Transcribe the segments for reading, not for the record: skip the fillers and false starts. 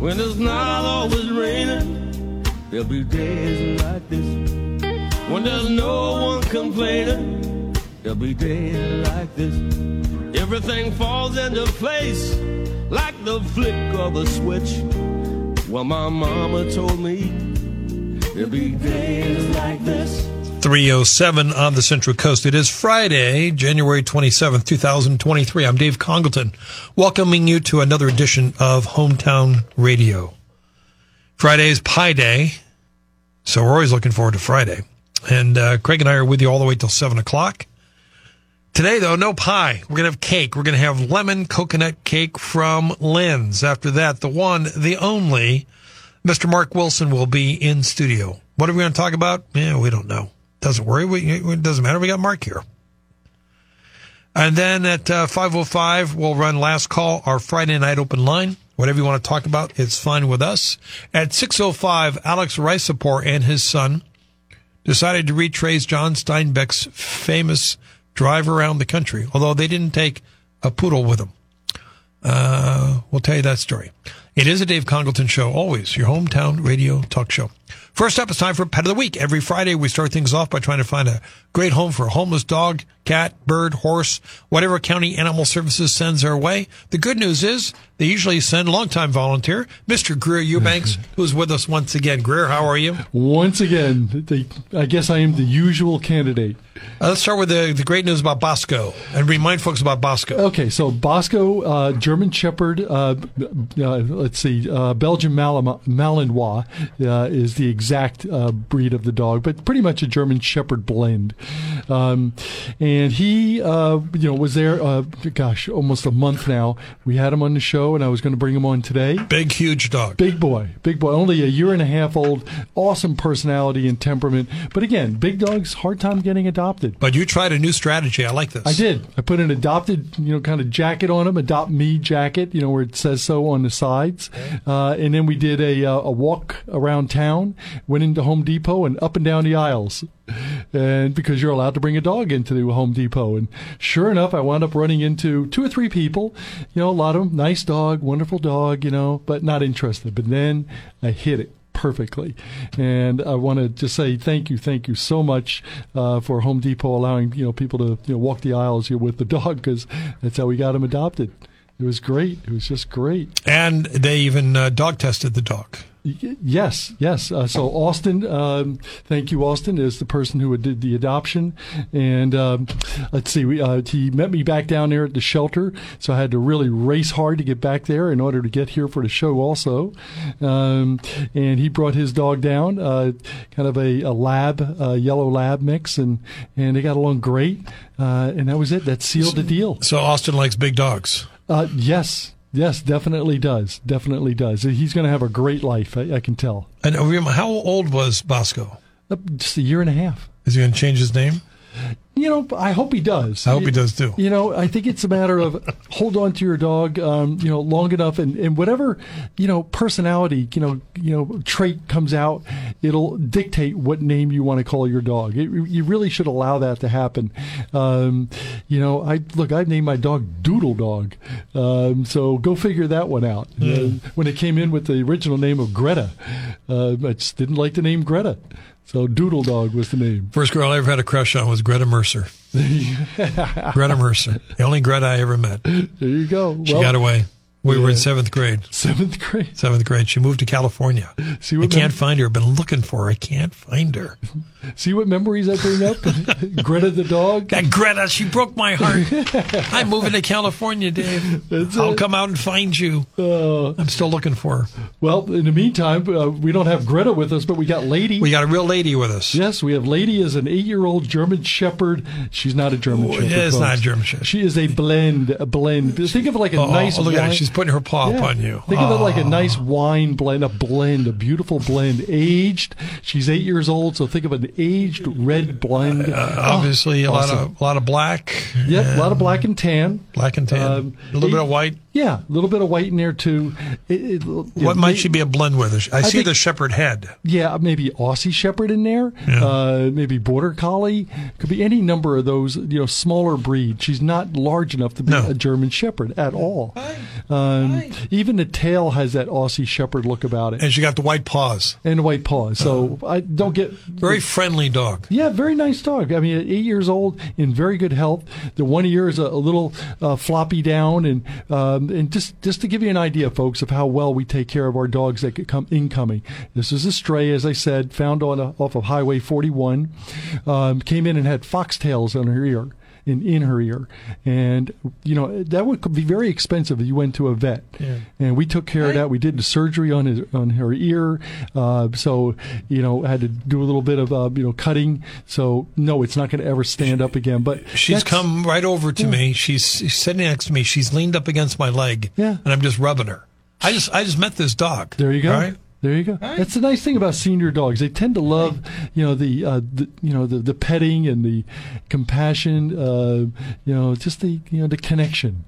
When it's not always raining, there'll be days like this. When there's no one complaining, there'll be days like this. Everything falls into place like the flick of a switch. Well, my mama told me there'll be days like this. 3:07 on the Central Coast. It is Friday, January 27th, 2023. I'm Dave Congleton, welcoming you to another edition of Hometown Radio. Friday is Pie Day, so we're always looking forward to Friday. And Craig and I are with you all the way till 7 o'clock. Today, though, no pie. We're going to have cake. We're going to have lemon coconut cake from Lynn's. After that, the one, the only, Mr. Mark Wilson will be in studio. What are we going to talk about? Yeah, we don't know. Doesn't worry. It doesn't matter. We got Mark here. And then at 5:05, we'll run Last Call, our Friday night open line. Whatever you want to talk about, it's fine with us. At 6:05, Alex Risoppor and his son decided to retrace John Steinbeck's famous drive around the country, although they didn't take a poodle with them. We'll tell you that story. It is a Dave Congleton show, always, your hometown radio talk show. First up, it's time for Pet of the Week. Every Friday, we start things off by trying to find a great home for a homeless dog, cat, bird, horse, whatever County Animal Services sends our way. The good news is they usually send longtime volunteer, Mr. Greer Eubanks, who is with us once again. Greer, how are you? Once again, I guess I am the usual candidate. Let's start with the great news about Bosco and remind folks about Bosco. Okay, so Bosco, German Shepherd, Belgian Malinois is the exact breed of the dog, but pretty much a German Shepherd blend. And he, was there, almost a month now. We had him on the show, and I was going to bring him on today. Big, huge dog. Big boy. Only a year and a half old. Awesome personality and temperament. But again, big dogs, hard time getting adopted. But you tried a new strategy. I like this. I did. I put an adopted, kind of jacket on him, adopt me jacket, where it says so on the sides. And then we did a walk around town, went into Home Depot and up and down the aisles. And because you're allowed to bring a dog into the Home Depot. And sure enough, I wound up running into two or three people, a lot of them, nice dog, wonderful dog, but not interested. But then I hit it perfectly. And I want to just say thank you so much for Home Depot allowing, people to walk the aisles here with the dog, because that's how we got him adopted. It was great. It was just great. And they even dog tested the dog. Yes. So Austin, thank you, Austin, is the person who did the adoption. And he met me back down there at the shelter, so I had to really race hard to get back there in order to get here for the show also. And he brought his dog down, kind of a lab, yellow lab mix, and they got along great. And that was it. That sealed the deal. So Austin likes big dogs. Yes, definitely does. He's going to have a great life, I can tell. And how old was Bosco? Just a year and a half. Is he going to change his name? I hope he does. I hope he does, too. I think it's a matter of hold on to your dog, long enough. And whatever, personality, trait comes out, it'll dictate what name you want to call your dog. You really should allow that to happen. I named my dog Doodle Dog. So go figure that one out. Mm. When it came in with the original name of Greta, I just didn't like the name Greta. So Doodle Dog was the name. First girl I ever had a crush on was Greta Mercer. The only Greta I ever met. There you go. Well, she got away. We were in seventh grade. She moved to California. Can't find her. I've been looking for her. I can't find her. See what memories I bring up? Greta the dog. That Greta, she broke my heart. I'm moving to California, Dave. I'll come out and find you. I'm still looking for her. Well, in the meantime, we don't have Greta with us, but we got Lady. We got a real Lady with us. Yes, we have Lady as an 8-year-old German Shepherd. She's not a German Shepherd. It's not a German Shepherd. She is a blend. Think of it like a nice blend. putting her paw upon you. Think of it like a nice wine blend, a beautiful blend, aged. She's 8 years old, so think of an aged red blend. Obviously, a lot of black. Yep, a lot of black and tan. Black and tan. A little bit of white. Yeah, a little bit of white in there too. What might she be a blend with? I think the shepherd head. Yeah, maybe Aussie shepherd in there. Yeah. Maybe border collie. Could be any number of those. Smaller breed. She's not large enough to be a German shepherd at all. Right. Even the tail has that Aussie shepherd look about it. And she got the white paws. So I don't get very friendly dog. Yeah, very nice dog. I mean, at 8 years old, in very good health. The one ear is a little floppy down, and just to give you an idea, folks, of how well we take care of our dogs that could come incoming. This is a stray, as I said, found off of Highway 41. Came in and had foxtails on her ear. In her ear, and that would be very expensive if you went to a vet. Yeah. And we took care of that. We did the surgery on her ear, so had to do a little bit of cutting. So no, it's not going to ever stand up again. But she's come right over to me. She's sitting next to me. She's leaned up against my leg, and I'm just rubbing her. I just met this dog. There you go. Right? There you go. Right. That's the nice thing about senior dogs. They tend to love, the petting and the compassion, just the connection.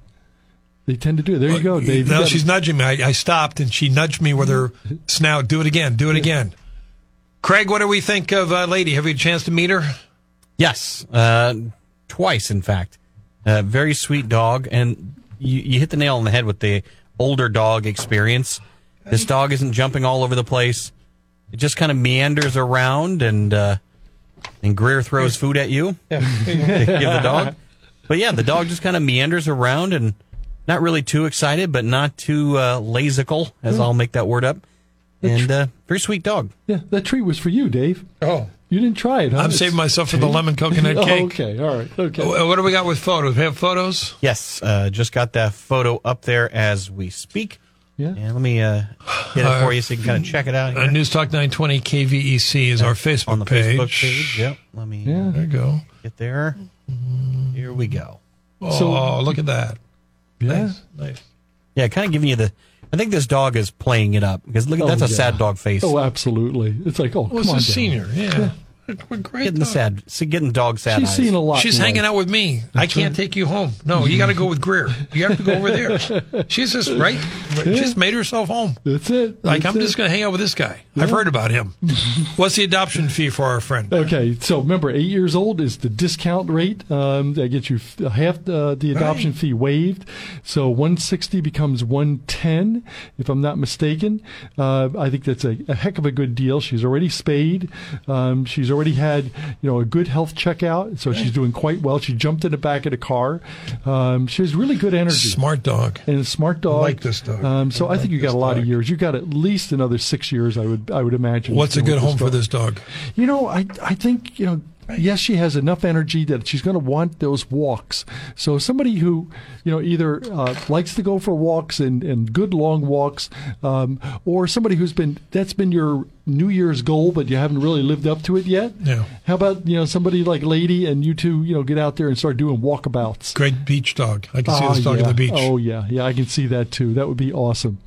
They tend to do it. There you go, Dave. No, she's nudging me. I stopped, and she nudged me with her snout. Do it again. Craig, what do we think of Lady? Have you had a chance to meet her? Yes, twice, in fact. Very sweet dog, and you hit the nail on the head with the older dog experience. This dog isn't jumping all over the place. It just kind of meanders around, and Greer throws food at you to give the dog. But the dog just kind of meanders around and not really too excited, but not too lazical, as I'll make that word up. And very sweet dog. Yeah, that treat was for you, Dave. Oh. You didn't try it, huh? I'm saving myself for the lemon coconut cake. Okay, all right. Okay. What do we got with photos? We have photos? Yes, just got that photo up there as we speak. Yeah. Let me get it for you so you can kind of check it out here. News Talk 920 KVEC is our Facebook on the page. Facebook page. Yep. Let me there you go. Get there. Here we go. Oh, look at that. Yeah. Nice. Yeah, kind of giving you I think this dog is playing it up because look, that's a sad dog face. Oh, absolutely. It's like, come on. It's a senior. Yeah. We're great. Getting dog sad. She's seen a lot. She's hanging out with me. I can't take you home. No, you got to go with Greer. You have to go over there. She's just just made herself home. That's it. I'm just going to hang out with this guy. Yeah. I've heard about him. What's the adoption fee for our friend? Okay, so remember, 8 years old is the discount rate. That gets you half the adoption fee waived. So $160 becomes $110, if I'm not mistaken. I think that's a heck of a good deal. She's already spayed. She's already had a good health checkout, so she's doing quite well. She jumped in the back of the car. She has really good energy. Smart dog. I like this dog. So I think you got a lot of years. You got at least another 6 years, I would imagine. What's a good home for this dog? I think yes, she has enough energy that she's going to want those walks. So somebody who, either likes to go for walks and good long walks, or somebody who's that's been your New Year's goal, but you haven't really lived up to it yet. Yeah. How about, somebody like Lady and you two, get out there and start doing walkabouts. Great beach dog. I can see this dog on the beach. Oh, yeah. Yeah, I can see that, too. That would be awesome.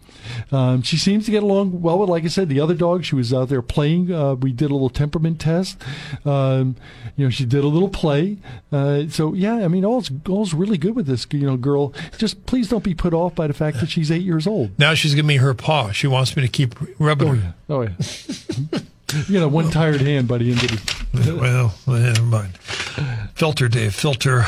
She seems to get along well with, like I said, the other dog. She was out there playing. We did a little temperament test. She did a little play. All's really good with this girl. Just please don't be put off by the fact that she's 8 years old. Now she's giving me her paw. She wants me to keep rubbing her. Oh, yeah. You got one tired hand by the end of it. Well, never mind. Filter, Dave. Filter.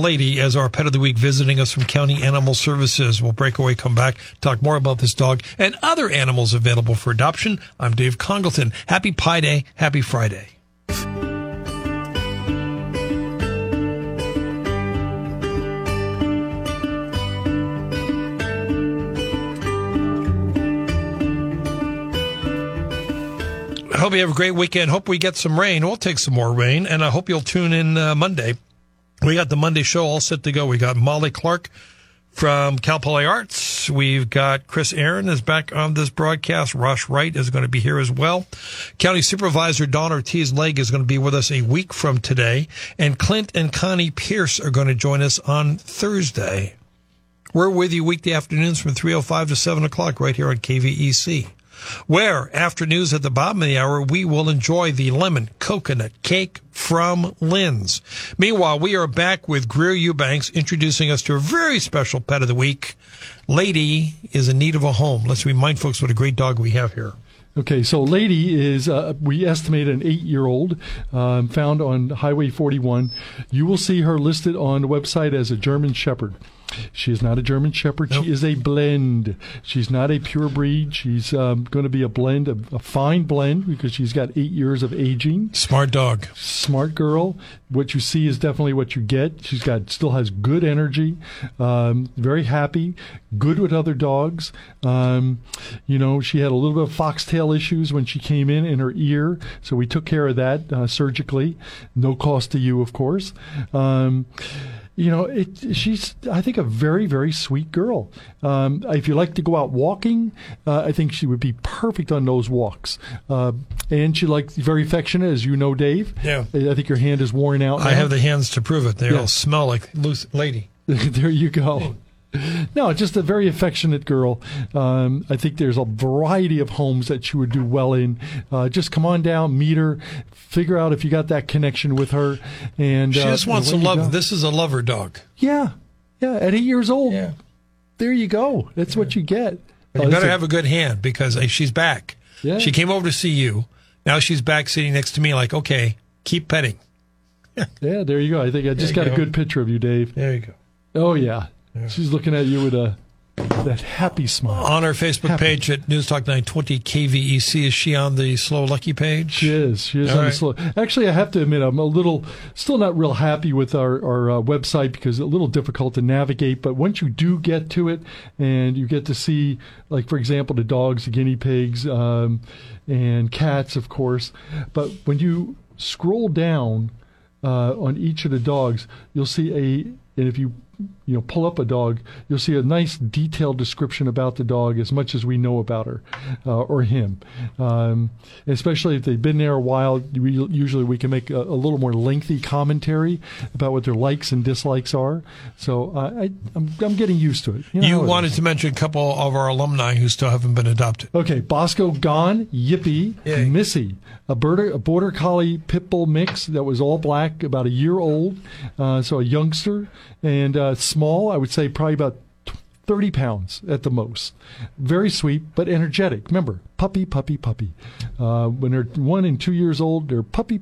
Lady, as our pet of the week, visiting us from County Animal Services. We'll break away, come back, talk more about this dog and other animals available for adoption. I'm Dave Congleton. Happy Pie Day. Happy Friday. I hope you have a great weekend. Hope we get some rain. We'll take some more rain, and I hope you'll tune in Monday. We got the Monday show all set to go. We got Molly Clark from Cal Poly Arts. We've got Chris Aaron is back on this broadcast. Rush Wright is going to be here as well. County Supervisor Dawn Ortiz-Legg is going to be with us a week from today, and Clint and Connie Pierce are going to join us on Thursday. We're with you weekday afternoons from 3:05 to 7 o'clock right here on KVEC, where after news at the bottom of the hour, we will enjoy the lemon coconut cake from Lynn's. Meanwhile, we are back with Greer Eubanks introducing us to a very special pet of the week. Lady is in need of a home. Let's remind folks what a great dog we have here. Okay, so Lady is, we estimate an 8-year-old, found on Highway 41. You will see her listed on the website as a German Shepherd. She is not a German Shepherd. Nope. She is a blend. She's not a pure breed. She's going to be a blend, a fine blend, because she's got 8 years of aging. Smart dog. Smart girl. What you see is definitely what you get. She's got, still has good energy, very happy, good with other dogs. You know, she had a little bit of foxtail issues when she came in her ear, so we took care of that surgically. No cost to you, of course. You know, she's, I think, a very, very sweet girl. If you like to go out walking, I think she would be perfect on those walks. And she likes, very affectionate, as you know, Dave. Yeah. I think your hand is worn out. I have the hands to prove it. They all smell like Lady. There you go. No, just a very affectionate girl. I think there's a variety of homes that she would do well in. Just come on down, meet her, figure out if you got that connection with her. And she just wants to love. This is a lover dog. Yeah. Yeah, at 8 years old. Yeah. There you go. That's what you get. But you better have a good hand, because she's back. Yeah. She came over to see you. Now she's back sitting next to me like, okay, keep petting. Yeah, there you go. I think I just got a good picture of you, Dave. There you go. Oh, yeah. She's looking at you with that happy smile. On our Facebook page at News Talk 920 KVEC, is she on the Slow Lucky page? She is. She is on the Slow. Actually, I have to admit, I'm a little, still not real happy with our website, because it's a little difficult to navigate. But once you do get to it and you get to see, like, for example, the dogs, the guinea pigs, and cats, of course. But when you scroll down on each of the dogs, you'll see and if you pull up a dog, you'll see a nice detailed description about the dog, as much as we know about her or him. Especially if they've been there a while, we can make a little more lengthy commentary about what their likes and dislikes are. So I'm getting used to it. You wanted to mention a couple of our alumni who still haven't been adopted. Okay, Bosco gone, Yippee, yay. Missy, a border collie pit bull mix that was all black, about a year old, so a youngster, and small, I would say probably about 30 pounds at the most. Very sweet, but energetic. Remember, puppy. When they're 1 and 2 years old, they're puppies.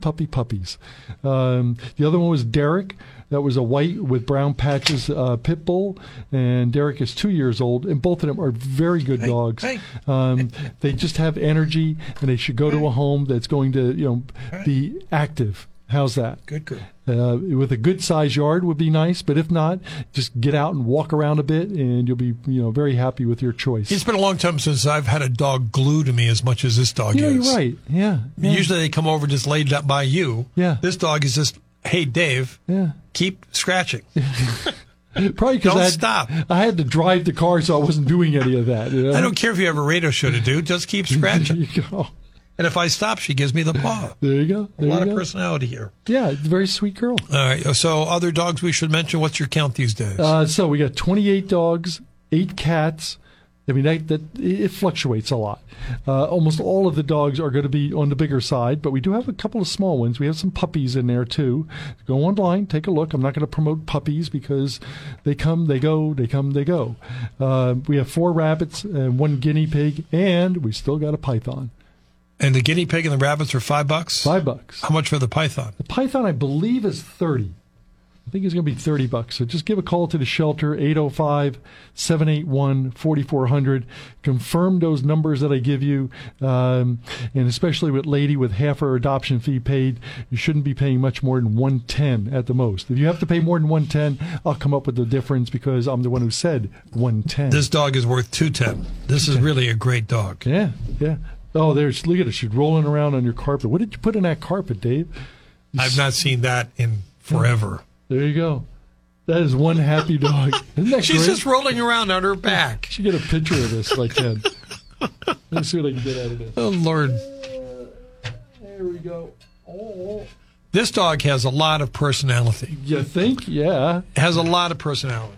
The other one was Derek. That was a white with brown patches pit bull, and Derek is 2 years old, and both of them are very good dogs. Hey. They just have energy, and they should go to a home that's going to be active. How's that? Good. With a good size yard would be nice, but if not, just get out and walk around a bit, and you'll be, very happy with your choice. It's been a long time since I've had a dog glued to me as much as this dog is. Yeah, you're right. Yeah. Usually they come over just laid up by you. Yeah. This dog is just, hey, Dave, keep scratching. Probably because I had to drive the car, so I wasn't doing any of that. I don't care if you have a radio show to do, just keep scratching. There you go. And if I stop, she gives me the paw. There you go. There a lot of personality here. Yeah, very sweet girl. All right. So other dogs we should mention. What's your count these days? So we got 28 dogs, 8 cats. I mean, it fluctuates a lot. Almost all of the dogs are going to be on the bigger side, but we do have a couple of small ones. We have some puppies in there, too. Go online, take a look. I'm not going to promote puppies because they come, they go, they come, they go. We have 4 rabbits and 1 guinea pig, and we still got a python. And the guinea pig and the rabbits are $5? $5. How much for the python? The python, I believe, is $30. I think it's going to be $30. So just give a call to the shelter, 805-781-4400. Confirm those numbers that I give you. And especially with Lady, with half her adoption fee paid, you shouldn't be paying much more than $110 at the most. If you have to pay more than $110, I'll come up with the difference, because I'm the one who said $110. This dog is worth $210. This is really a great dog. Yeah. Oh, look at her. She's rolling around on your carpet. What did you put in that carpet, Dave? I've not seen that in forever. There you go. That is one happy dog. Isn't that She's great? Just rolling around on her back. She get a picture of this if I can. Let's see what I can get out of this. Oh, Lord. There we go. Oh. This dog has a lot of personality. You think? Yeah. It has a lot of personality.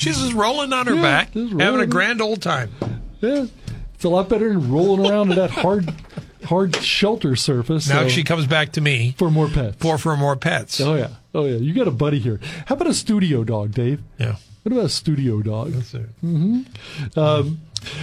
She's just rolling on her back, having a grand old time. Yeah, it's a lot better than rolling around in that hard shelter surface. Now she comes back to me for more pets. For more pets. Oh yeah, oh yeah. You got a buddy here. How about a studio dog, Dave? Yeah. What about a studio dog? That's it. Mm-hmm.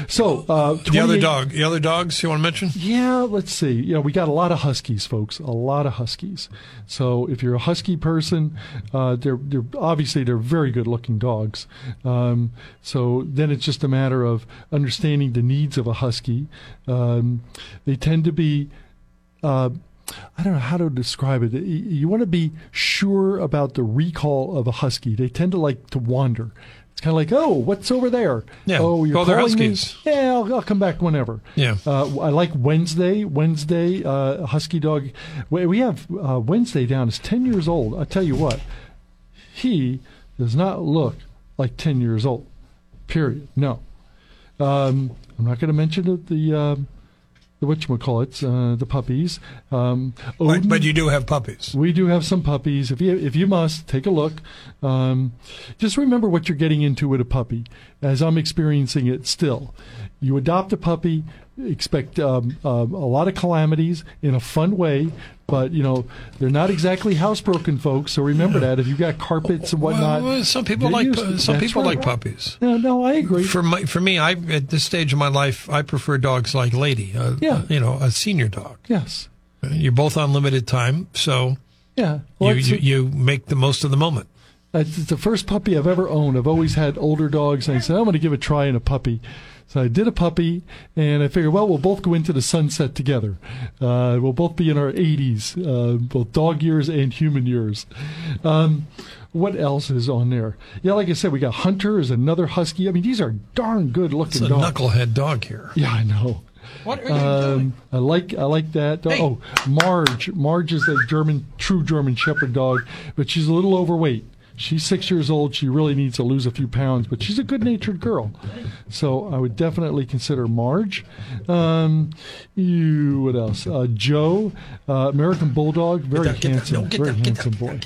The other dogs you want to mention? Yeah, let's see. You know, we got a lot of huskies, folks. A lot of huskies. So if you're a husky person, they're very good looking dogs. So then it's just a matter of understanding the needs of a husky. They tend to be. I don't know how to describe it. You want to be sure about the recall of a husky. They tend to like to wander. It's kind of like, oh, what's over there? Yeah. Oh, you're calling huskies. Me? Yeah, I'll come back whenever. Yeah. I like Wednesday. Wednesday, husky dog. We have Wednesday down is 10 years old. I tell you what, he does not look like 10 years old, period. No. I'm not going to mention the whatchamacallits, the puppies. Odin, but you do have puppies. We do have some puppies. If you must, take a look. Just remember what you're getting into with a puppy, as I'm experiencing it still. You adopt a puppy, expect a lot of calamities in a fun way, but, you know, they're not exactly housebroken, folks, so remember that. If you've got carpets and whatnot. Well, some people like puppies. No, I agree. For me, at this stage of my life, I prefer dogs like Lady, a senior dog. Yes. You're both on limited time, so you make the most of the moment. It's the first puppy I've ever owned. I've always had older dogs, and I said, I'm going to give a try in a puppy. So I did a puppy, and I figured, well, we'll both go into the sunset together. We'll both be in our 80s, both dog years and human years. What else is on there? Yeah, like I said, we got Hunter is another husky. I mean, these are darn good-looking dogs. It's a knucklehead dog here. Yeah, I know. What are you doing? I like that dog. Hey. Oh, Marge. Marge is a true German shepherd dog, but she's a little overweight. She's 6 years old. She really needs to lose a few pounds, but she's a good-natured girl. So I would definitely consider Marge. What else? Joe, American Bulldog, very handsome, very handsome boy.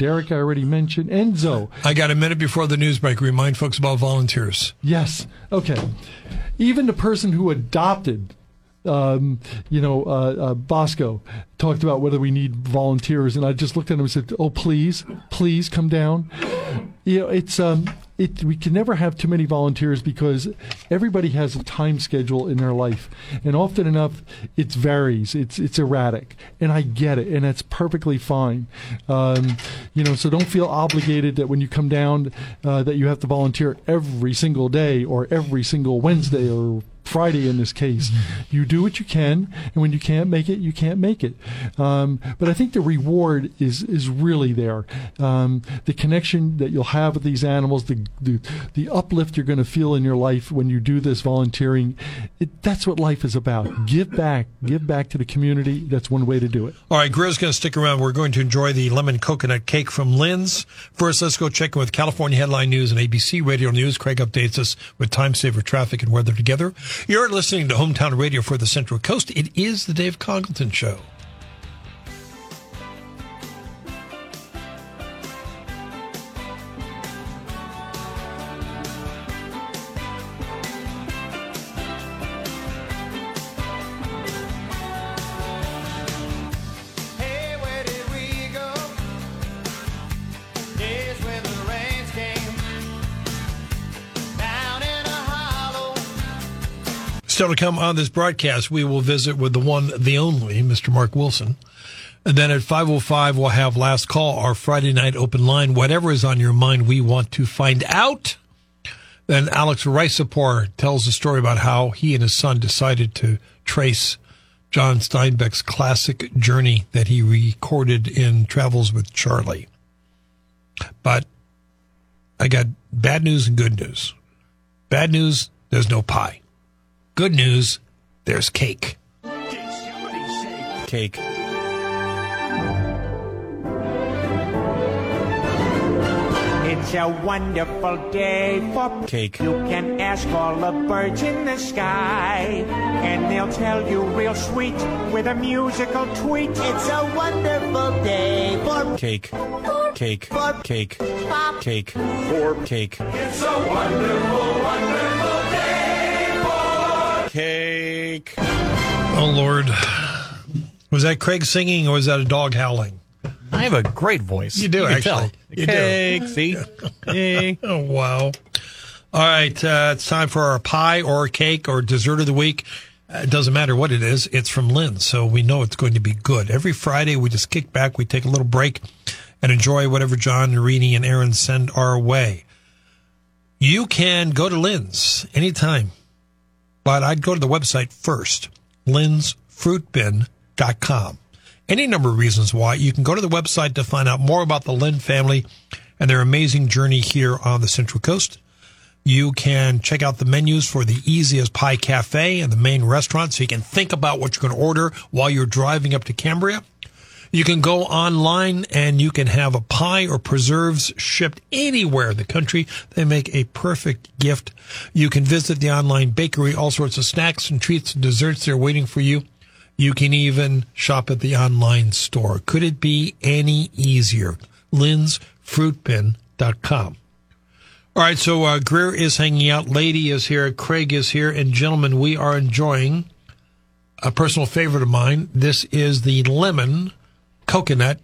Derek, I already mentioned. Enzo. I got a minute before the news break. Remind folks about volunteers. Yes. Okay. Even the person who adopted Bosco talked about whether we need volunteers, and I just looked at him and said, "Oh, please come down." You know, we can never have too many volunteers because everybody has a time schedule in their life, and often enough it varies. It's erratic, and I get it, and that's perfectly fine. So don't feel obligated that when you come down that you have to volunteer every single day or every single Wednesday or Friday in this case. You do what you can, and when you can't make it, you can't make it. But I think the reward is really there. The connection that you'll have with these animals, the uplift you're going to feel in your life when you do this volunteering, that's what life is about. Give back to the community. That's one way to do it. All right, Greer's going to stick around. We're going to enjoy the lemon coconut cake from Lynn's. First, let's go check in with California Headline News and ABC Radio News. Craig updates us with time saver traffic and weather together. You're listening to Hometown Radio for the Central Coast. It is the Dave Congleton Show. Still to come on this broadcast, we will visit with the one, the only, Mr. Mark Wilson. And then at 5:05, we'll have Last Call, our Friday night open line. Whatever is on your mind, we want to find out. Then Alex Risoppor tells the story about how he and his son decided to trace John Steinbeck's classic journey that he recorded in Travels with Charlie. But I got bad news and good news. Bad news, there's no pie. Good news, there's cake. Did somebody say cake? It's It's a wonderful day for cake. You can ask all the birds in the sky, and they'll tell you real sweet with a musical tweet. It's a wonderful day for cake. Cake. For cake. Pop. Cake. For cake. It's a wonderful, wonderful day for cake. Oh, Lord. Was that Craig singing or was that a dog howling? I have a great voice. You do, you actually. You cake, do. See? Yay. Oh, wow. All right. It's time for our pie or cake or dessert of the week. It doesn't matter what it is. It's from Lynn's, so we know it's going to be good. Every Friday, we just kick back. We take a little break and enjoy whatever John, Narini, and Aaron send our way. You can go to Lynn's anytime, but I'd go to the website first, LinzFruitPin.com. Any number of reasons why. You can go to the website to find out more about the Lynn family and their amazing journey here on the Central Coast. You can check out the menus for the Easiest Pie Cafe and the main restaurant so you can think about what you're going to order while you're driving up to Cambria. You can go online and you can have a pie or preserves shipped anywhere in the country. They make a perfect gift. You can visit the online bakery, all sorts of snacks and treats and desserts there waiting for you. You can even shop at the online store. Could it be any easier? LinzFruitPin.com. All right, so Greer is hanging out. Lady is here. Craig is here. And, gentlemen, we are enjoying a personal favorite of mine. This is the lemon coconut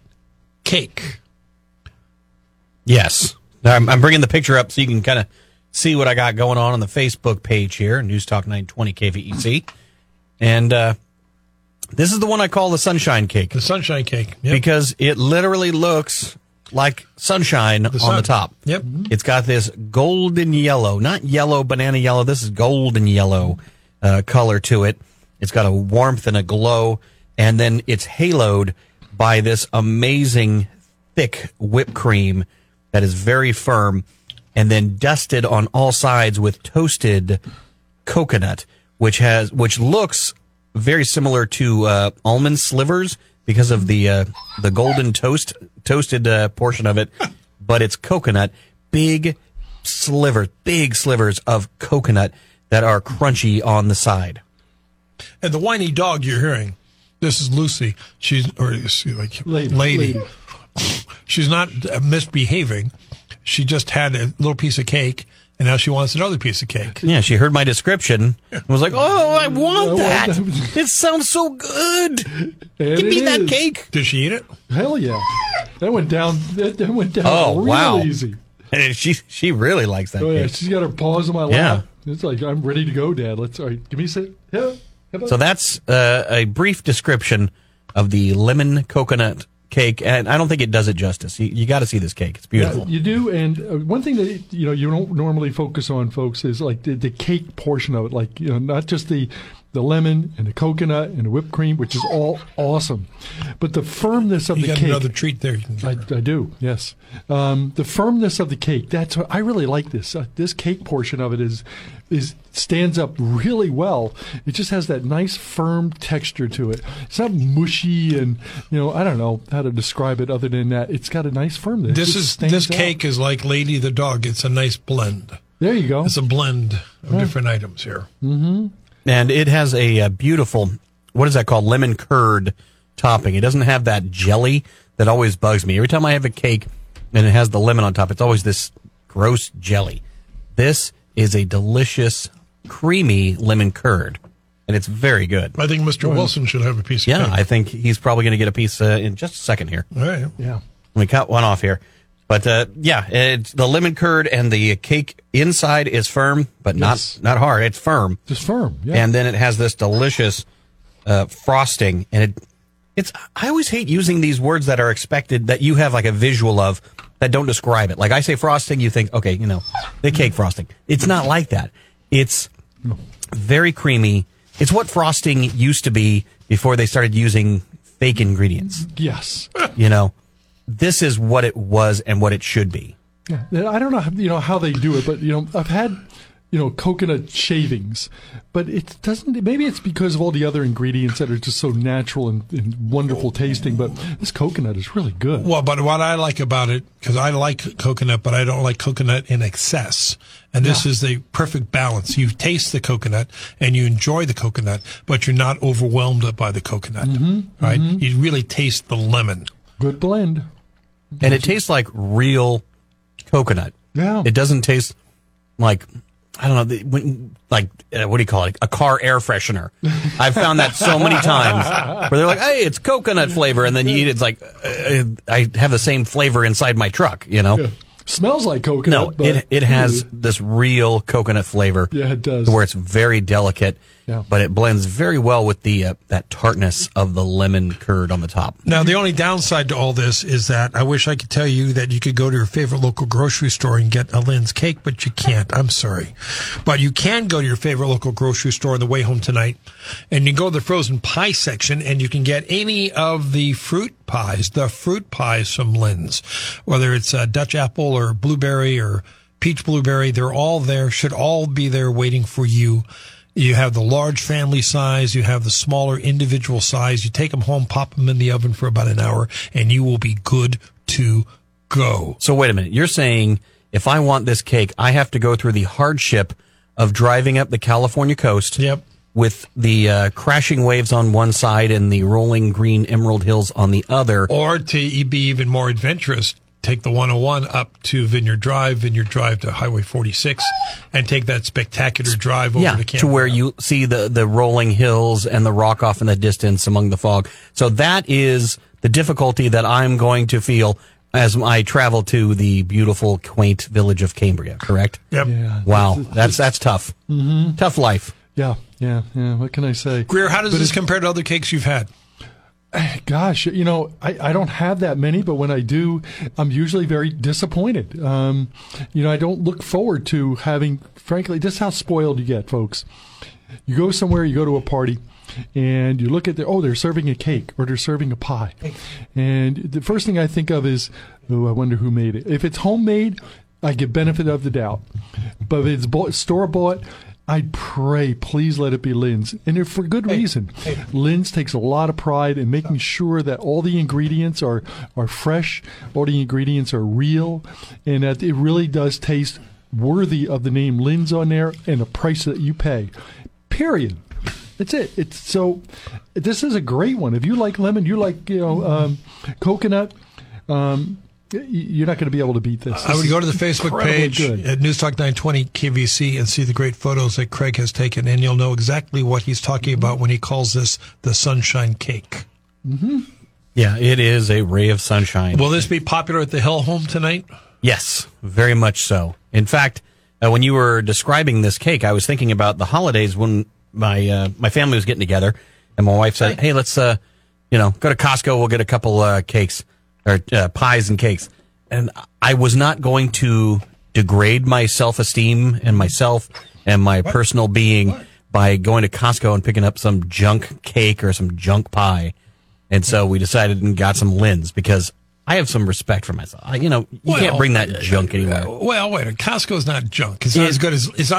cake. Yes. I'm bringing the picture up so you can kind of see what I got going on the Facebook page here, News Talk 920 KVEC. And, this is the one I call the sunshine cake. The sunshine cake. Yep. Because it literally looks like sunshine on the top. Yep. It's got this golden yellow, not yellow, banana yellow. This is golden yellow color to it. It's got a warmth and a glow. And then it's haloed by this amazing thick whipped cream that is very firm and then dusted on all sides with toasted coconut, which looks very similar to almond slivers because of the golden toasted portion of it, but it's coconut, big slivers of coconut that are crunchy on the side. And the whiny dog you're hearing, this is Lucy. Lady. She's not misbehaving. She just had a little piece of cake. And now she wants another piece of cake. Yeah, she heard my description and was like, oh, I want that. It sounds so good. Give me that cake. Did she eat it? Hell yeah. That went down real easy. And she really likes that cake. Yeah, she's got her paws in my lap. Yeah. It's like, I'm ready to go, Dad. Give me a sec. Yeah, so that's a brief description of the lemon coconut cake, and I don't think it does it justice. You got to see this cake. It's beautiful. Yeah, you do, and one thing that you don't normally focus on, folks, is like the cake portion of it, like not just the lemon and the coconut and the whipped cream, which is all awesome, but the firmness of the cake. You got another treat there. I do, yes. The firmness of the cake. That's what I really like. This this cake portion of it is stands up really well. It just has that nice firm texture to it. It's not mushy, and I don't know how to describe it other than that. It's got a nice firmness. This cake is like Lady the dog. It's a nice blend. There you go. It's a blend of different items here. Mm-hmm. And it has a beautiful, what is that called, lemon curd topping. It doesn't have that jelly that always bugs me. Every time I have a cake and it has the lemon on top, it's always this gross jelly. This is a delicious, creamy lemon curd, and it's very good. I think Mr. Wilson should have a piece of cake. Yeah, I think he's probably going to get a piece in just a second here. All right. Yeah. We cut one off here. But, it's the lemon curd, and the cake inside is firm, but not hard. It's firm. Just firm, yeah. And then it has this delicious frosting. And it's. I always hate using these words that are expected, that you have like a visual of, that don't describe it. Like I say frosting, you think, okay, the cake frosting. It's not like that. It's very creamy. It's what frosting used to be before they started using fake ingredients. Yes. This is what it was and what it should be. Yeah, I don't know how they do it, but I've had you know, coconut shavings, but it doesn't, maybe it's because of all the other ingredients that are just so natural and wonderful tasting, but this coconut is really good. Well, but what I like about it, because I like coconut, but I don't like coconut in excess. And this is the perfect balance. You taste the coconut and you enjoy the coconut, but you're not overwhelmed by the coconut, right? Mm-hmm. You really taste the lemon. Good blend. And it tastes like real coconut. Yeah. It doesn't taste like, I don't know, like, what do you call it? A car air freshener. I've found that so many times where they're like, hey, it's coconut flavor. And then you eat it, it's like, I have the same flavor inside my truck, you know? Yeah. Smells like coconut. No, it has this real coconut flavor. Yeah, it does. Where it's very delicate, but it blends very well with the that tartness of the lemon curd on the top. Now, the only downside to all this is that I wish I could tell you that you could go to your favorite local grocery store and get a Lynn's cake, but you can't. I'm sorry. But you can go to your favorite local grocery store on the way home tonight, and you go to the frozen pie section, and you can get any of the fruit pies from Lynn's, whether it's Dutch apple or blueberry or peach blueberry. They're all there, should all be there waiting for you. You have the large family size, you have the smaller individual size. You take them home, pop them in the oven for about an hour, and you will be good to go. So wait a minute, you're saying if I want this cake, I have to go through the hardship of driving up the California coast with the crashing waves on one side and the rolling green emerald hills on the other. Or to be even more adventurous, take the 101 up to Vineyard Drive to Highway 46, and take that spectacular drive over to Cambria. To where you see the rolling hills and the rock off in the distance among the fog. So that is the difficulty that I'm going to feel as I travel to the beautiful, quaint village of Cambria, correct? Yep. Yeah, wow, that's tough. Mm-hmm. Tough life. Yeah. What can I say? Greer, how does this compare to other cakes you've had? Gosh, you know, I don't have that many, but when I do, I'm usually very disappointed. You know, I don't look forward to having, frankly, this is how spoiled you get, folks. You go somewhere, you go to a party, and you look at they're serving a cake or they're serving a pie. And the first thing I think of is, I wonder who made it. If it's homemade, I give benefit of the doubt. But if it's store-bought, I pray, please let it be Lynn's. And for good reason. Lynn's takes a lot of pride in making sure that all the ingredients are fresh, all the ingredients are real, and that it really does taste worthy of the name Lynn's on there and the price that you pay. Period. That's it. So this is a great one. If you like lemon, you like coconut, you're not going to be able to beat this. I would go to the Facebook page at News Talk 920 KVEC and see the great photos that Craig has taken, and you'll know exactly what he's talking about when he calls this the sunshine cake. Mm-hmm. Yeah, it is a ray of sunshine. Will this be popular at the Hill home tonight? Yes, very much so. In fact, when you were describing this cake, I was thinking about the holidays when my family was getting together, and my wife said, hey, let's go to Costco, we'll get a couple cakes. Or pies and cakes. And I was not going to degrade my self-esteem and myself and my personal being by going to Costco and picking up some junk cake or some junk pie. And so we decided and got some Lynn's because I have some respect for myself. You can't bring that junk anywhere. Well, wait, Costco's not junk. It's not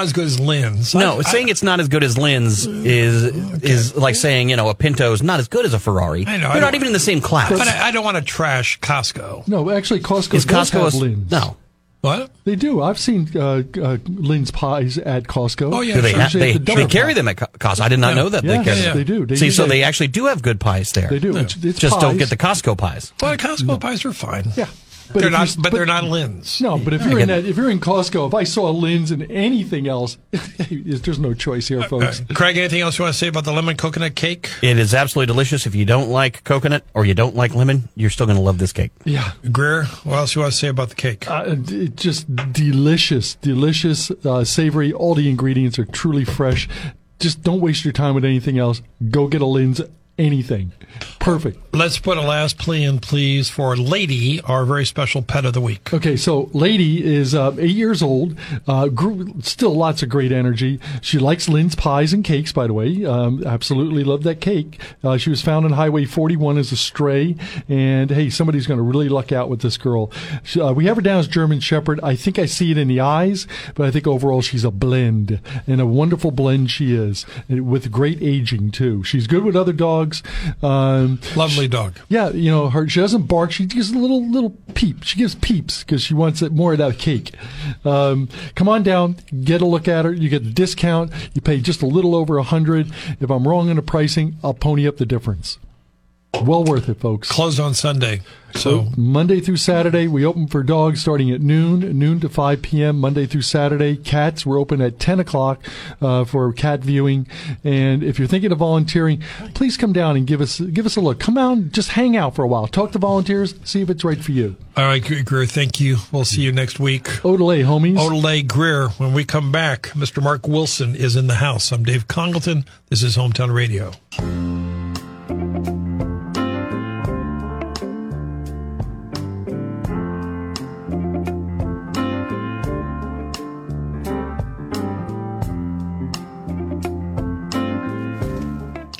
as good as Lynn's. No, saying it's not as good as Lynn's is like saying, a Pinto's not as good as a Ferrari. I know. They're not even in the same class. But I don't want to trash Costco. No, actually, Costco has Lynn's. No. What? They do. I've seen Lynn's pies at Costco. Oh, yeah. So they carry them at Costco. I did not know that they carry them. They do. So they actually do have good pies there. They do. Yeah. It's just pies. Don't get the Costco pies. Well, the Costco pies are fine. Yeah. But they're not Lynn's. No, but if you're in Costco, if I saw Lynn's and anything else, there's no choice here, folks. Craig, anything else you want to say about the lemon coconut cake? It is absolutely delicious. If you don't like coconut or you don't like lemon, you're still going to love this cake. Yeah. Greer, what else you want to say about the cake? It's just delicious, savory. All the ingredients are truly fresh. Just don't waste your time with anything else. Go get a Lynn's anything. Perfect. Let's put a last plea in, please, for Lady, our very special pet of the week. Okay, so Lady is 8 years old, still lots of great energy. She likes Lynn's pies and cakes, by the way. Absolutely love that cake. She was found on Highway 41 as a stray, and, hey, somebody's going to really luck out with this girl. She, we have her down as German Shepherd. I think I see it in the eyes, but I think overall she's a blend, and a wonderful blend she is, with great aging, too. She's good with other dogs. Lovely dog. Yeah, you know, she doesn't bark. She gives a little peep. She gives peeps because she wants it more of that cake. Come on down, get a look at her. You get the discount. You pay just a little over $100. If I'm wrong in the pricing, I'll pony up the difference. Well worth it, folks. Closed on Sunday. So Monday through Saturday, we open for dogs starting at noon to 5 p.m. Monday through Saturday. Cats, we're open at 10 o'clock for cat viewing. And if you're thinking of volunteering, please come down and give us a look. Come out and just hang out for a while. Talk to volunteers, see if it's right for you. All right, Greer, thank you. We'll see you next week. Odelay, homies. Odelay, Greer. When we come back, Mr. Mark Wilson is in the house. I'm Dave Congleton. This is Hometown Radio.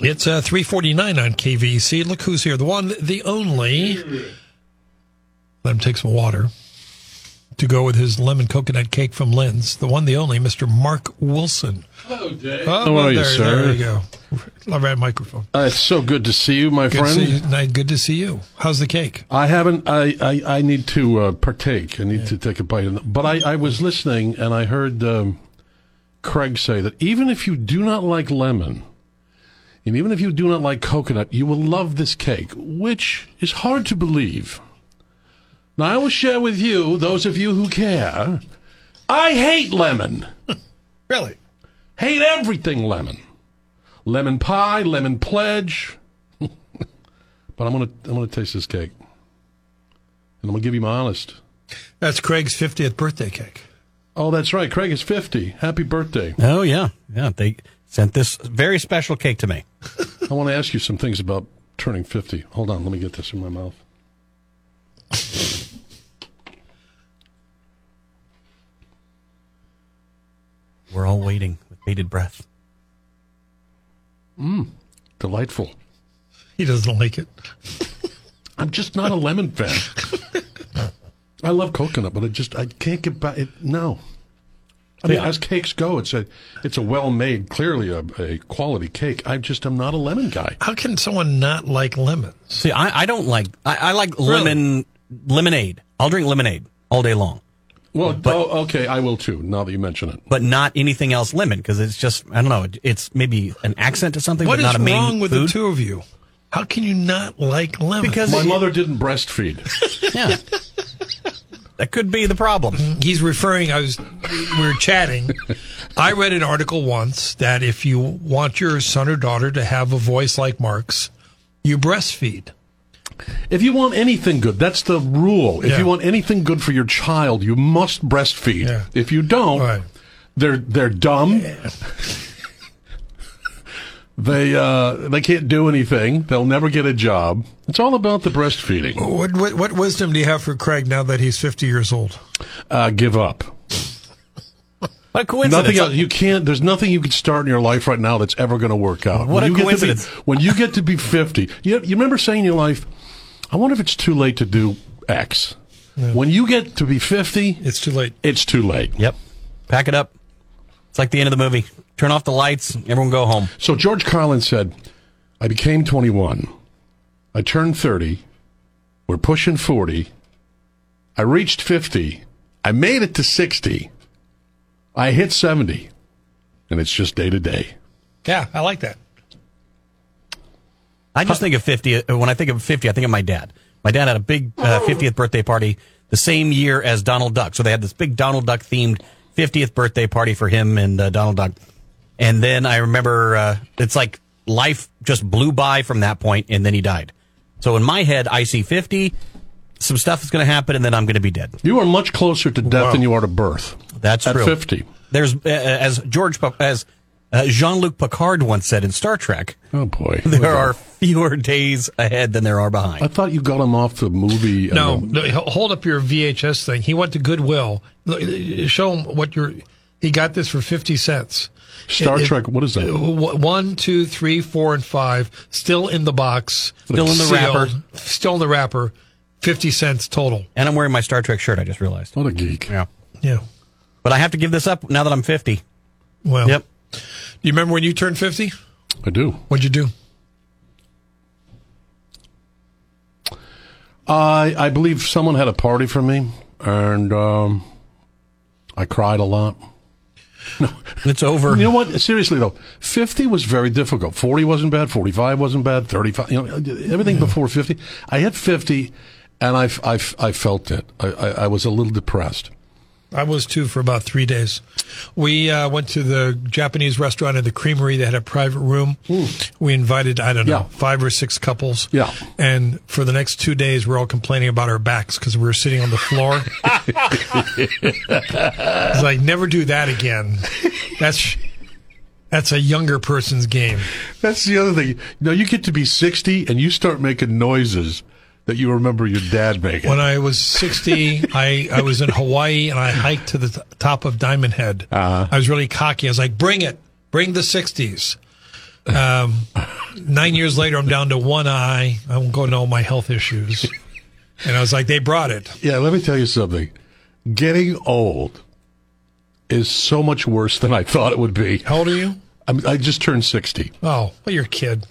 It's 3:49 on KVEC. Look who's here. The one, the only. Let him take some water to go with his lemon coconut cake from Lynn's. The one, the only, Mr. Mark Wilson. Hello, Dave. Oh, how are you, sir? There you go. Love that microphone. It's so good to see you, my friend. Good to see you. How's the cake? I haven't. I need to partake. I need to take a bite. But I was listening, and I heard Craig say that even if you do not like lemon... And even if you do not like coconut, you will love this cake, which is hard to believe. Now, I will share with you, those of you who care, I hate lemon. Really? Hate everything lemon. Lemon pie, lemon pledge. But I'm gonna taste this cake. And I'm going to give you my honest. That's Craig's 50th birthday cake. Oh, that's right. Craig is 50. Happy birthday. Oh, yeah. Yeah, they... sent this very special cake to me. I want to ask you some things about turning 50. Hold on, let me get this in my mouth. We're all waiting with bated breath. Delightful. He doesn't like it. I'm just not a lemon fan. I love coconut, but I can't get by it. No. I mean, as cakes go, it's a well-made, clearly a quality cake. I'm not a lemon guy. How can someone not like lemons? See, I don't like... I like lemonade. I'll drink lemonade all day long. Well, but, okay, I will too, now that you mention it. But not anything else lemon, because it's just, I don't know, it's maybe an accent to something, but not a main food. What is wrong with the two of you? How can you not like lemon? Because my mother didn't breastfeed. Yeah. That could be the problem. He's referring, we were chatting. I read an article once that if you want your son or daughter to have a voice like Mark's, you breastfeed. If you want anything good, that's the rule. If you want anything good for your child, you must breastfeed. Yeah. If you don't, they're dumb. Yeah. They can't do anything. They'll never get a job. It's all about the breastfeeding. What wisdom do you have for Craig now that he's 50 years old? Give up. What a coincidence. Nothing else, there's nothing you can start in your life right now that's ever going to work out. What a coincidence. When you get to be 50, you remember saying in your life, I wonder if it's too late to do X. Yeah. When you get to be 50, it's too late. It's too late. Yep. Pack it up. It's like the end of the movie. Turn off the lights, everyone go home. So George Carlin said, I became 21. I turned 30. We're pushing 40. I reached 50. I made it to 60. I hit 70. And it's just day to day. Yeah, I like that. I just think of 50. When I think of 50, I think of my dad. My dad had a big 50th birthday party the same year as Donald Duck. So they had this big Donald Duck-themed 50th birthday party for him and Donald Duck. And then I remember it's like life just blew by from that point, and then he died. So in my head, I see 50, some stuff is going to happen, and then I'm going to be dead. You are much closer to death than you are to birth. That's true. At 50. There's, as George, as Jean-Luc Picard once said in Star Trek, oh boy, there are fewer days ahead than there are behind. I thought you got him off the movie. No, hold up your VHS thing. He went to Goodwill. Show him what you're... He got this for 50 cents. Star Trek, what is that? 1, 2, 3, 4, and 5, still in the box. Still in the wrapper. Still in the wrapper, 50 cents total. And I'm wearing my Star Trek shirt, I just realized. What a geek. Yeah. But I have to give this up now that I'm 50. Well. Yep. Do you remember when you turned 50? I do. What'd you do? I believe someone had a party for me, and I cried a lot. No, it's over. You know what? Seriously, though, 50 was very difficult. 40 wasn't bad. 45 wasn't bad. 35, you know, everything before 50. I hit 50, and I felt it. I was a little depressed. I was, too, for about 3 days. We went to the Japanese restaurant at the Creamery. They had a private room. Ooh. We invited, I don't know, 5 or 6 couples. Yeah. And for the next 2 days, we're all complaining about our backs because we were sitting on the floor. It's like, never do that again. That's a younger person's game. That's the other thing. You know, you get to be 60 and you start making noises that you remember your dad making. When I was 60, I was in Hawaii, and I hiked to the top of Diamond Head. Uh-huh. I was really cocky. I was like, bring it. Bring the 60s. 9 years later, I'm down to one eye. I won't go into all my health issues. And I was like, they brought it. Yeah, let me tell you something. Getting old is so much worse than I thought it would be. How old are you? I just turned 60. Oh, well, you're a kid.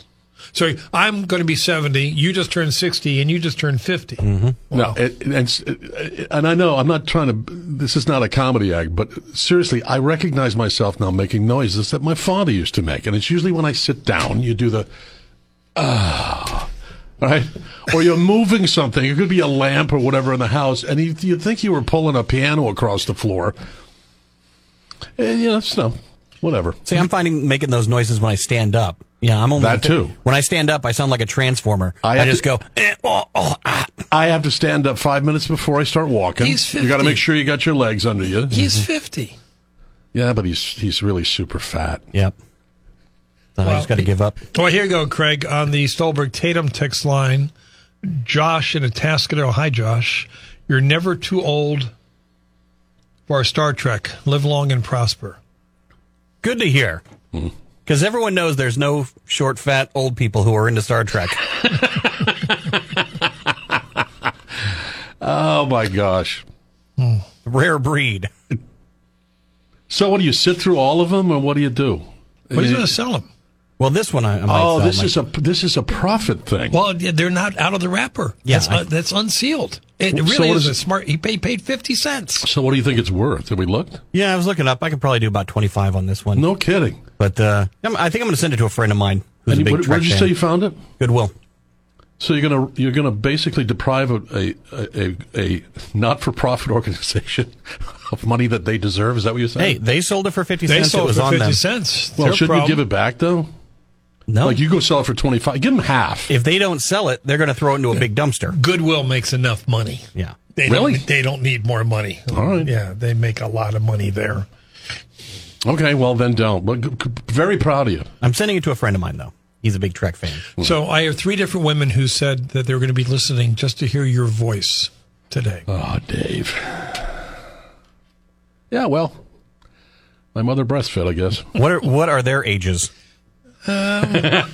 So I'm going to be 70, you just turned 60, and you just turned 50. Mm-hmm. Wow. No, and I know I'm not trying to, this is not a comedy act, but seriously, I recognize myself now making noises that my father used to make, and it's usually when I sit down, you do the, right? Or you're moving something, it could be a lamp or whatever in the house, and you'd think you were pulling a piano across the floor. And, you know, so, whatever. See, I'm finding making those noises when I stand up. Yeah, I'm only that too. When I stand up, I sound like a transformer. I just go. I have to stand up 5 minutes before I start walking. He's 50. You got to make sure you got your legs under you. He's 50. Yeah, but he's really super fat. Yep. Well, I just got to give up. Well, here you go, Craig, on the Stolberg Tatum text line. Josh in a Tascadero. Hi, Josh. You're never too old for Star Trek. Live long and prosper. Good to hear. Mm-hmm. Because everyone knows there's no short, fat, old people who are into Star Trek. Oh, my gosh. Rare breed. So what do you sit through all of them, or what do you do? What are you going to sell them? Well, this one I might sell. This is a profit thing. Well, they're not out of the wrapper. Yeah, that's unsealed. It really is a smart. He paid 50 cents. So what do you think it's worth? Have we looked? Yeah, I was looking up. I could probably do about 25 on this one. No kidding. But I think I'm going to send it to a friend of mine who's a big Trek fan. Where did you say you found it? Goodwill. So you're gonna basically deprive a not-for-profit organization of money that they deserve. Is that what you're saying? Hey, they sold it for 50 cents. They sold it for 50 cents. Well, shouldn't you give it back though? No. Like, you go sell it for 25. Give them half. If they don't sell it, they're going to throw it into a big dumpster. Goodwill makes enough money. Yeah. They don't need more money. All right. Yeah, they make a lot of money there. Okay, well, then don't. But very proud of you. I'm sending it to a friend of mine, though. He's a big Trek fan. So I have 3 different women who said that they were going to be listening just to hear your voice today. Oh, Dave. Yeah, well, my mother breastfed, I guess. What are their ages? And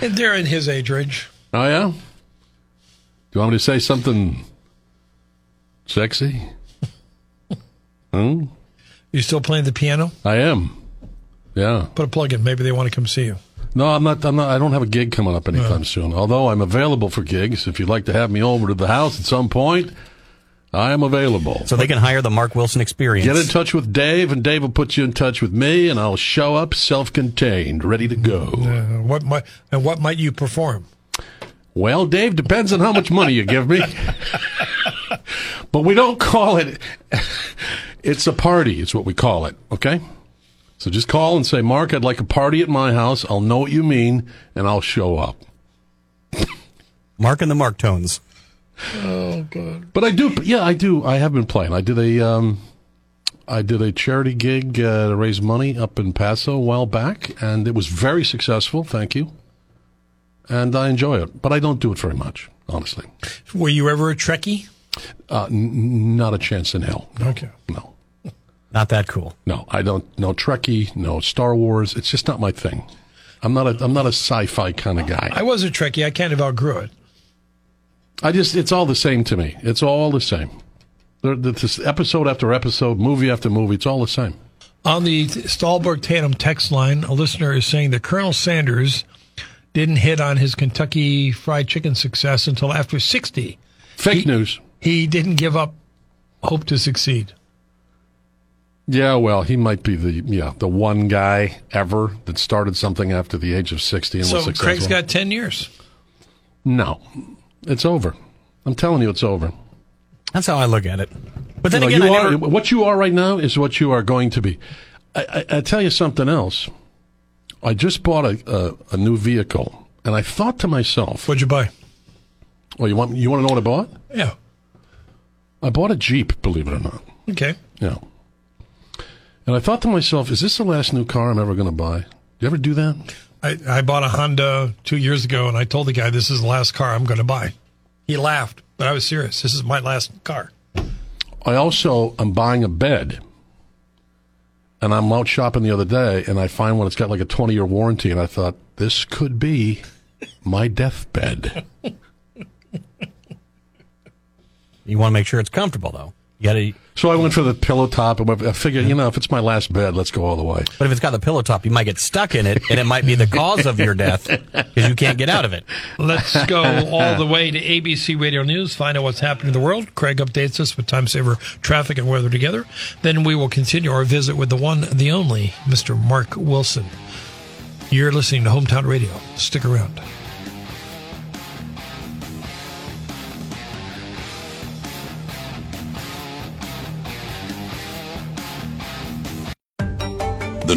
they're in his age range. Oh, yeah? Do you want me to say something sexy? You still playing the piano? I am. Yeah. Put a plug in. Maybe they want to come see you. No, I'm not. I don't have a gig coming up anytime soon. Although I'm available for gigs. If you'd like to have me over to the house at some point, I am available. So they can hire the Mark Wilson Experience. Get in touch with Dave, and Dave will put you in touch with me, and I'll show up self-contained, ready to go. What might you perform? Well, Dave, depends on how much money you give me. But we don't call it. It's a party. It's what we call it, okay? So just call and say, Mark, I'd like a party at my house. I'll know what you mean, and I'll show up. Mark and the Mark Tones. Oh, God. But I do. Yeah, I do. I have been playing. I did a I did a charity gig to raise money up in Paso a while back, and it was very successful, thank you. And I enjoy it, but I don't do it very much, honestly. Were you ever a Trekkie? Not a chance in hell. No. Okay. No. Not that cool. No, I don't. No Trekkie, no Star Wars. It's just not my thing. I'm not a sci-fi kind of guy. I was a Trekkie. I kind of outgrew it. It's all the same to me. It's all the same. This episode after episode, movie after movie, it's all the same. On the Stahlberg-Tatum text line, a listener is saying that Colonel Sanders didn't hit on his Kentucky Fried Chicken success until after 60. Fake news. He didn't give up hope to succeed. Yeah, well, he might be the one guy ever that started something after the age of 60 and was successful. So Craig's got 10 years. No, it's over. I'm telling you, it's over. That's how I look at it. But then again, what you are right now is what you are going to be. I tell you something else. I just bought a new vehicle, and I thought to myself, "What'd you buy?" Oh, you want to know what I bought? Yeah, I bought a Jeep. Believe it or not. Okay. Yeah. And I thought to myself, "Is this the last new car I'm ever going to buy?" Do you ever do that? I bought a Honda 2 years ago, and I told the guy, "This is the last car I'm going to buy." He laughed. But I was serious. This is my last car. I also am buying a bed. And I'm out shopping the other day, and I find one that's got like a 20-year warranty. And I thought, this could be my deathbed. You want to make sure it's comfortable, though. So I went for the pillow top. And I figured, if it's my last bed, let's go all the way. But if it's got the pillow top, you might get stuck in it, and it might be the cause of your death because you can't get out of it. Let's go all the way to ABC Radio News, find out what's happening in the world. Craig updates us with Time Saver traffic and weather together. Then we will continue our visit with the one, the only, Mr. Mark Wilson. You're listening to Hometown Radio. Stick around. The